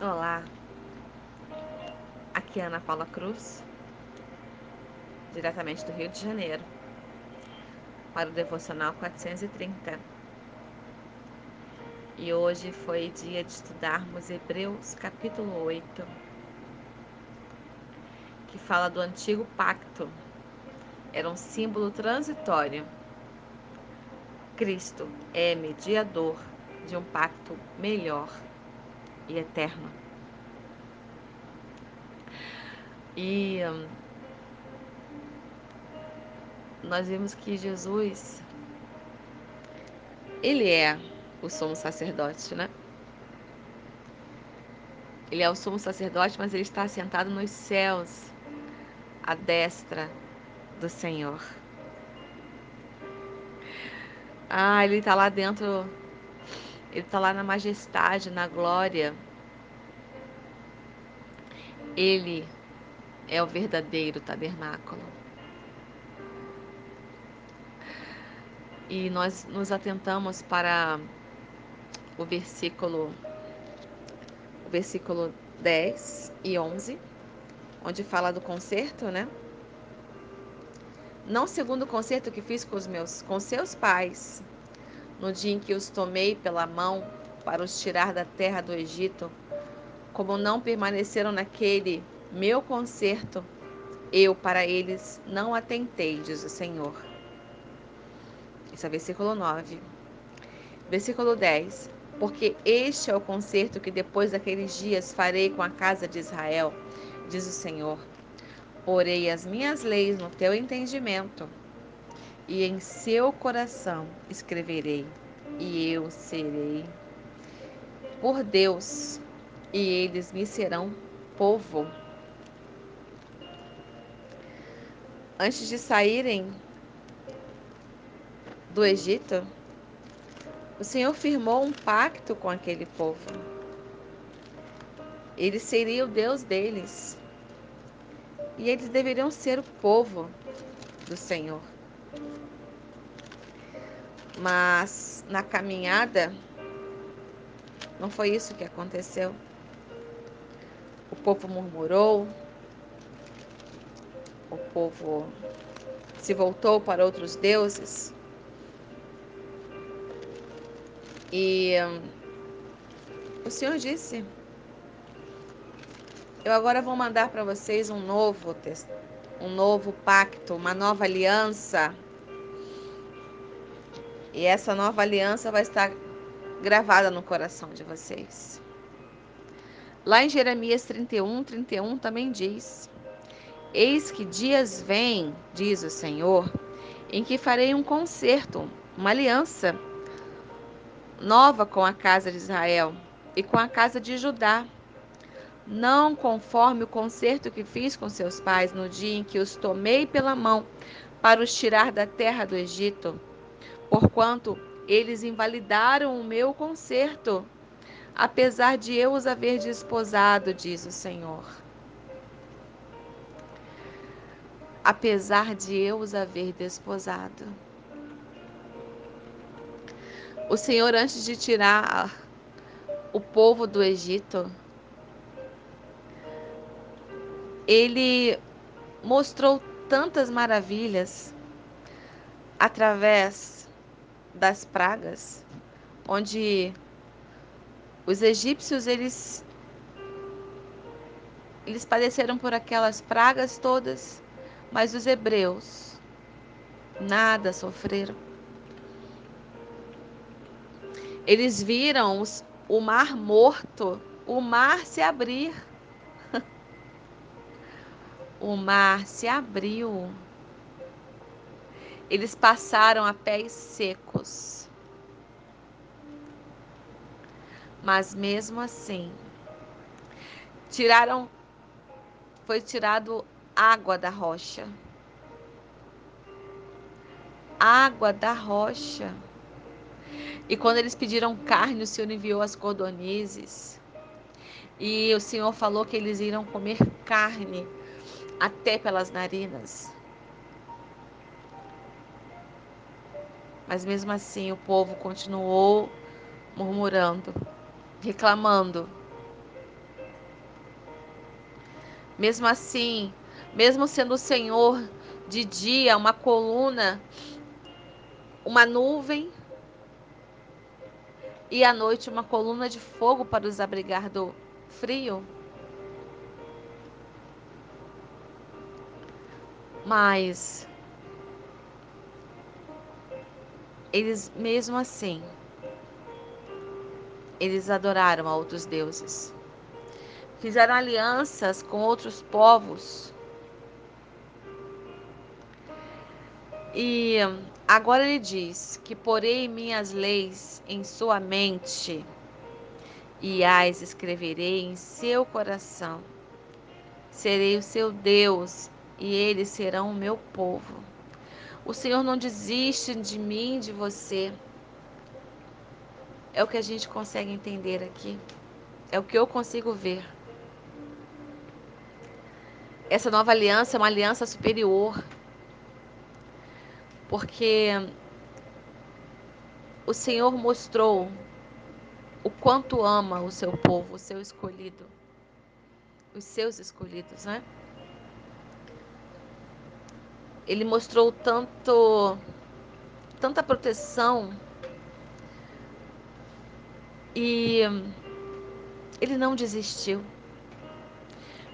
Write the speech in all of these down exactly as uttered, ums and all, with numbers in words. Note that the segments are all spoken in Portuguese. Olá, aqui é Ana Paula Cruz, diretamente do Rio de Janeiro, para o Devocional quatrocentos e trinta. E hoje foi dia de estudarmos Hebreus capítulo oito, que fala do antigo pacto. Era um símbolo transitório. Cristo é mediador de um pacto melhor e eterno. E nós vimos que Jesus, ele é o sumo sacerdote, né? Ele é o sumo sacerdote, mas ele está sentado nos céus, à destra do Senhor. Ah, ele está lá dentro, ele está lá na majestade, na glória. Ele é o verdadeiro tabernáculo. E nós nos atentamos para o versículo, o versículo dez e onze, onde fala do concerto, né? Não segundo o concerto que fiz com os meus, com seus pais, no dia em que os tomei pela mão para os tirar da terra do Egito, como não permaneceram naquele meu concerto, eu para eles não atentei, diz o Senhor. Isso é versículo nove. Versículo dez. Porque este é o concerto que depois daqueles dias farei com a casa de Israel, diz o Senhor. Porei as minhas leis no teu entendimento, e em seu coração escreverei, e eu serei por Deus, e eles me serão povo. Antes de saírem do Egito, o Senhor firmou um pacto com aquele povo. Ele seria o Deus deles. E eles deveriam ser o povo do Senhor. Mas na caminhada, não foi isso que aconteceu. O povo murmurou, o povo se voltou para outros deuses. E um, o Senhor disse: eu agora vou mandar para vocês um novo texto, um novo pacto, uma nova aliança. E essa nova aliança vai estar gravada no coração de vocês. Lá em Jeremias trinta e um, trinta e um também diz: eis que dias vêm, diz o Senhor, em que farei um concerto, uma aliança nova com a casa de Israel e com a casa de Judá. Não conforme o concerto que fiz com seus pais no dia em que os tomei pela mão para os tirar da terra do Egito, porquanto eles invalidaram o meu concerto, apesar de eu os haver desposado, diz o Senhor. Apesar de eu os haver desposado. O Senhor, antes de tirar o povo do Egito, ele mostrou tantas maravilhas através das pragas, onde os egípcios, eles, eles padeceram por aquelas pragas todas, mas os hebreus nada sofreram. Eles viram os, o mar morto, o mar se abrir. O mar se abriu. Eles passaram a pés secos. Mas mesmo assim, tiraram, foi tirado água da rocha. Água da rocha. E quando eles pediram carne, o Senhor enviou as codornizes. E o Senhor falou que eles iriam comer carne até pelas narinas. Mas mesmo assim o povo continuou murmurando, reclamando. Mesmo assim, mesmo sendo o Senhor de dia, uma coluna, uma nuvem, e à noite uma coluna de fogo para os abrigar do frio. Mas eles, mesmo assim, eles adoraram a outros deuses. Fizeram alianças com outros povos. E agora ele diz que porei minhas leis em sua mente e as escreverei em seu coração. Serei o seu Deus e eles serão o meu povo. O Senhor não desiste de mim, de você. É o que a gente consegue entender aqui. É o que eu consigo ver. Essa nova aliança é uma aliança superior. Porque o Senhor mostrou o quanto ama o seu povo, o seu escolhido. Os seus escolhidos, né? Ele mostrou tanto, tanta proteção e ele não desistiu.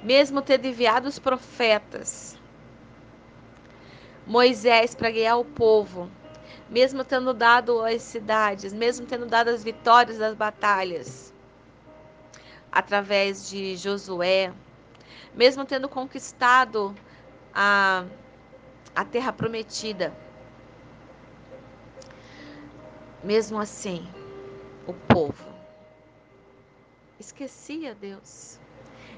Mesmo tendo enviado os profetas, Moisés para guiar o povo, mesmo tendo dado as cidades, mesmo tendo dado as vitórias das batalhas, através de Josué, mesmo tendo conquistado a... a terra prometida. Mesmo assim, o povo esquecia Deus,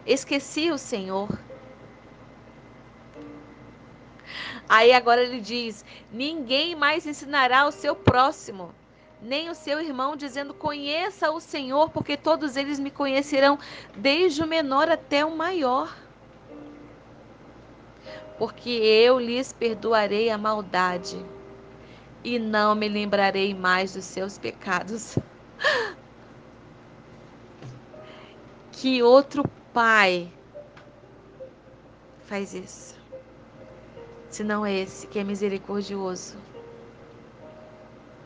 esquecia o Senhor. Aí agora ele diz: ninguém mais ensinará o seu próximo, nem o seu irmão, dizendo: conheça o Senhor, porque todos eles me conhecerão, desde o menor até o maior. Porque eu lhes perdoarei a maldade e não me lembrarei mais dos seus pecados. Que outro pai faz isso, senão esse que é misericordioso,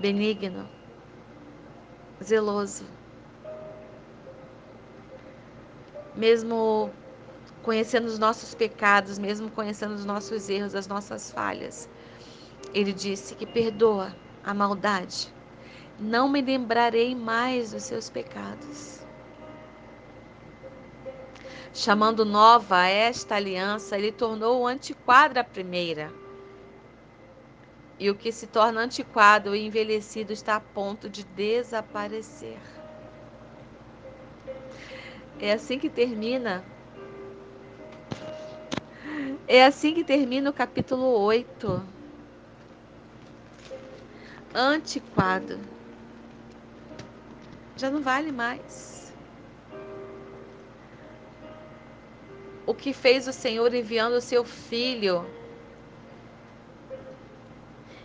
benigno, zeloso? Mesmo conhecendo os nossos pecados, mesmo conhecendo os nossos erros, as nossas falhas, ele disse que perdoa a maldade. Não me lembrarei mais dos seus pecados. Chamando nova esta aliança, ele tornou antiquado a primeira. E o que se torna antiquado e envelhecido está a ponto de desaparecer. É assim que termina. É assim que termina o capítulo oito. Antiquado. Já não vale mais. O que fez o Senhor enviando o seu filho?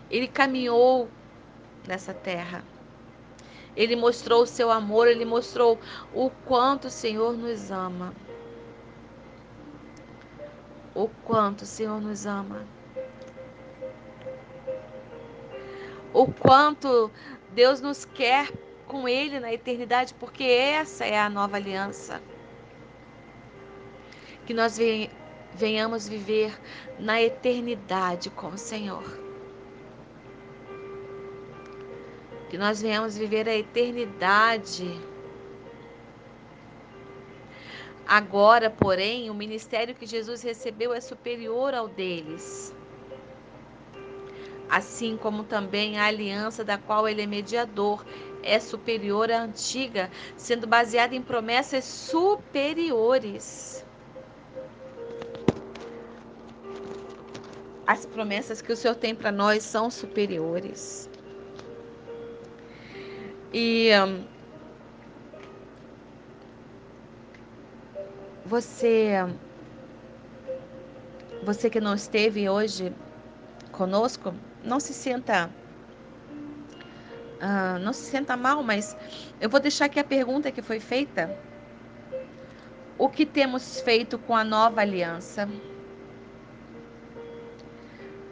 Ele caminhou nessa terra. Ele mostrou o seu amor, ele mostrou o quanto o Senhor nos ama. O quanto o Senhor nos ama. O quanto Deus nos quer com Ele na eternidade, porque essa é a nova aliança. Que nós venhamos viver na eternidade com o Senhor. Que nós venhamos viver a eternidade. Agora, porém, o ministério que Jesus recebeu é superior ao deles, assim como também a aliança da qual ele é mediador é superior à antiga, sendo baseada em promessas superiores. As promessas que o Senhor tem para nós são superiores. E Você, você que não esteve hoje conosco, não se sinta, uh, não se sinta mal, mas eu vou deixar aqui a pergunta que foi feita o que temos feito com a nova aliança.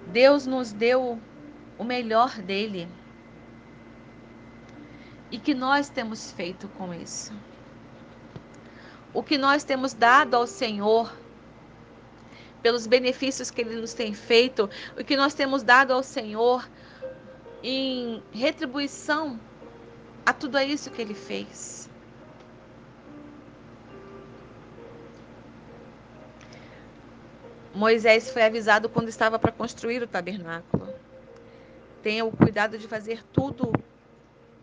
Deus nos deu o melhor dele. E que nós temos feito com isso? O que nós temos dado ao Senhor, pelos benefícios que Ele nos tem feito, o que nós temos dado ao Senhor em retribuição a tudo isso que Ele fez? Moisés foi avisado quando estava para construir o tabernáculo. Tenha o cuidado de fazer tudo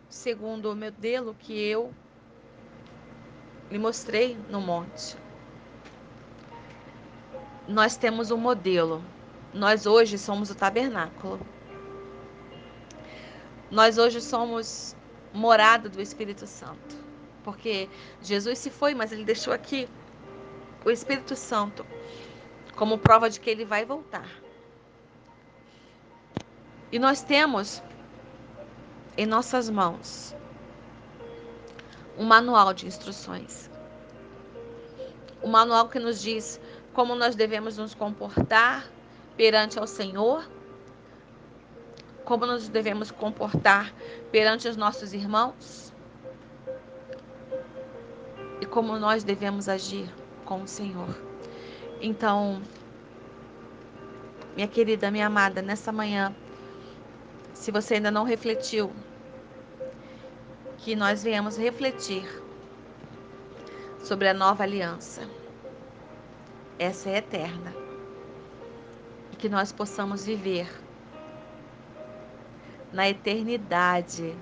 segundo o modelo que eu lhe mostrei no monte. Nós temos um modelo. Nós hoje somos o tabernáculo. Nós hoje somos morada do Espírito Santo. Porque Jesus se foi, mas ele deixou aqui o Espírito Santo como prova de que ele vai voltar. E nós temos em nossas mãos um manual de instruções, um manual que nos diz como nós devemos nos comportar perante ao Senhor, como nos devemos comportar perante os nossos irmãos e como nós devemos agir com o Senhor. Então, minha querida, minha amada, nessa manhã, se você ainda não refletiu, que nós venhamos refletir sobre a nova aliança. Essa é eterna. E que nós possamos viver na eternidade.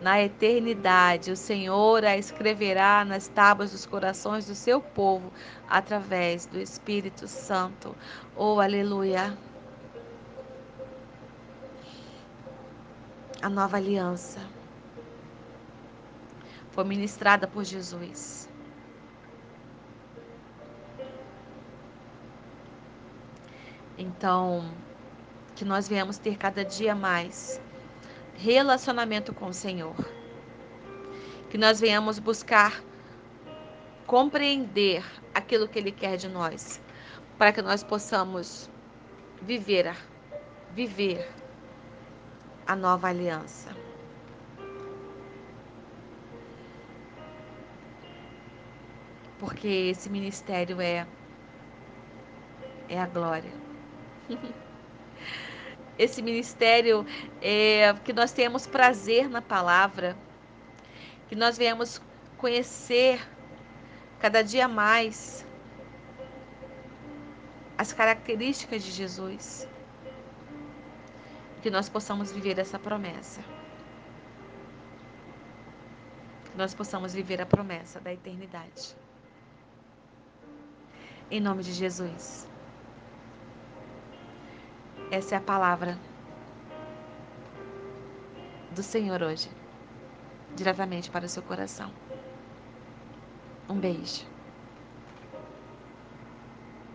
Na eternidade, o Senhor a escreverá nas tábuas dos corações do seu povo através do Espírito Santo. Oh, aleluia! A nova aliança foi ministrada por Jesus. Então, que nós venhamos ter cada dia mais relacionamento com o Senhor. Que nós venhamos buscar compreender aquilo que Ele quer de nós, para que nós possamos viver, viver a nova aliança. Porque esse ministério é é a glória. Esse ministério é que nós tenhamos prazer na palavra, que nós venhamos conhecer cada dia mais as características de Jesus. Que nós possamos viver essa promessa. Que nós possamos viver a promessa da eternidade. Em nome de Jesus. Essa é a palavra do Senhor hoje, diretamente para o seu coração. Um beijo.